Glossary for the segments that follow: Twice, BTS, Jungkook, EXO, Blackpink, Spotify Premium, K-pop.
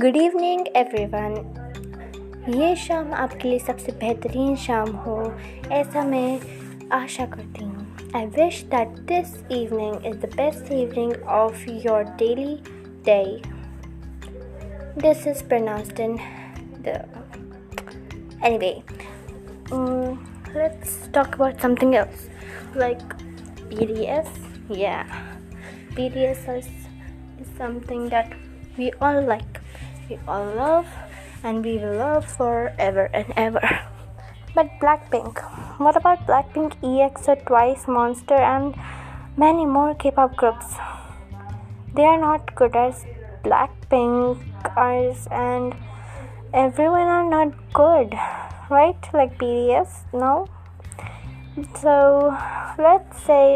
Good evening everyone. ये शाम आपके लिए सबसे बेहतरीन शाम हो ऐसा मैं आशा करती हूँ। I wish that this evening is the best evening of your daily day. This is pronounced in the anyway, let's talk about something else like BTS. Yeah, BTS is something that we all like, we all love, and we will love forever and ever. But Blackpink, what about Blackpink, EXO, Twice, Monster, and many more K-pop groups? They are not good as Blackpink is, and everyone are not good, right? Like BTS, no? So let's say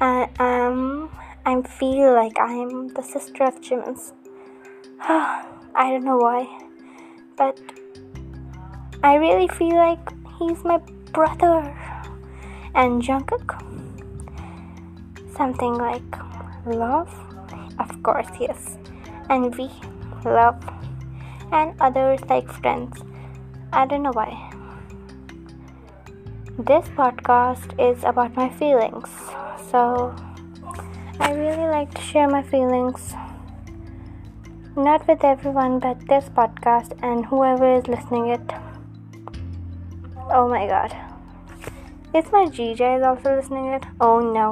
I feel like I'm the sister of Jimin's. I don't know why, but I really feel like he's my brother. And Jungkook, something like love, of course, yes, envy, love, and others like friends. I don't know why. This podcast is about my feelings, so I really like to share my feelings, not with everyone but this podcast and whoever is listening it. Oh my god, is my Jija is also listening it? Oh no,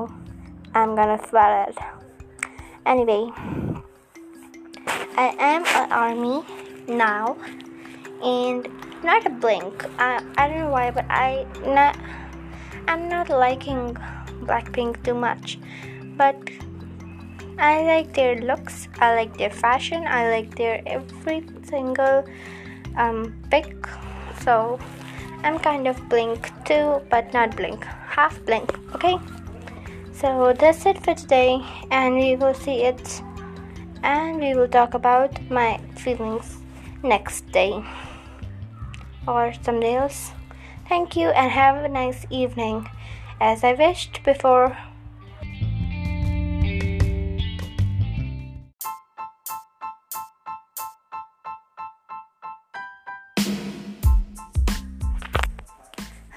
I'm gonna swear it. Anyway, I am an army now and not a blink. I don't know why, but I'm not liking Blackpink too much. But I like their looks, I like their fashion, I like their every single pick. So I'm kind of blink too, but not blink, half blink. Okay, so that's it for today, and we will see it and we will talk about my feelings next day or someday else. Thank you and have a nice evening as I wished before.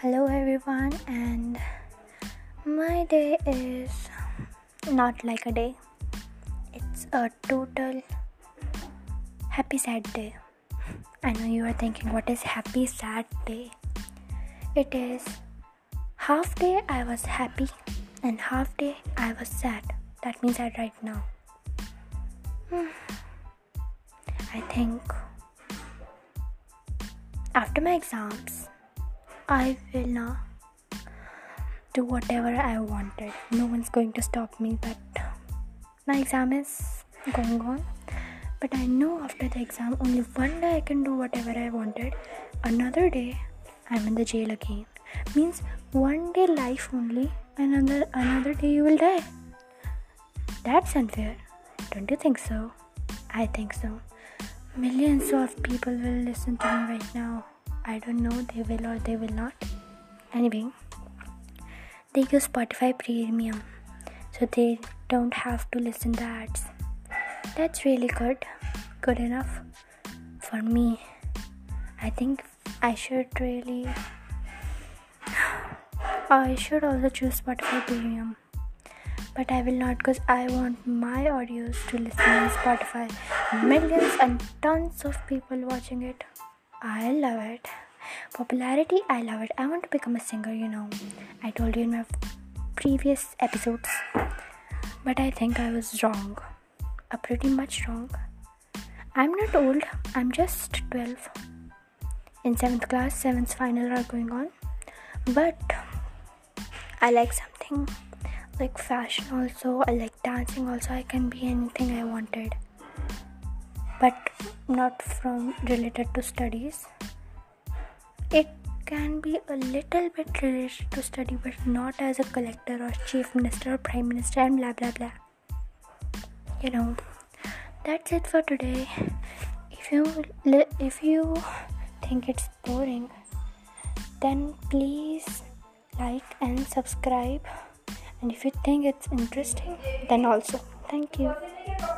Hello everyone, and my day is not like a day, it's a total happy sad day. I know you are thinking, what is happy sad day? It is half day I was happy and half day I was sad. That means I right now I think after my exams I will now do whatever I wanted. No one's going to stop me, but my exam is going on. But I know after the exam, only one day I can do whatever I wanted. Another day, I'm in the jail again. Means one day life only, and another day you will die. That's unfair. Don't you think so? I think so. Millions of people will listen to me right now. I don't know, they will or they will not. Anyway, they use Spotify Premium, so they don't have to listen to ads. That's really good enough for me. I think I should also choose Spotify Premium, but I will not, because I want my audios to listen on Spotify. Millions and tons of people watching it. I love it. Popularity, I love it. I want to become a singer, you know. I told you in my previous episodes. But I think I was wrong. I'm pretty much wrong. I'm not old. I'm just 12. In 7th class, 7th final are going on. But I like something like fashion also. I like dancing also. I can be anything I wanted. But not from related to studies. It can be a little bit related to study, but not as a collector or chief minister or prime minister and blah blah blah. You know, that's it for today. If you think it's boring, then please like and subscribe. And if you think it's interesting, then also thank you.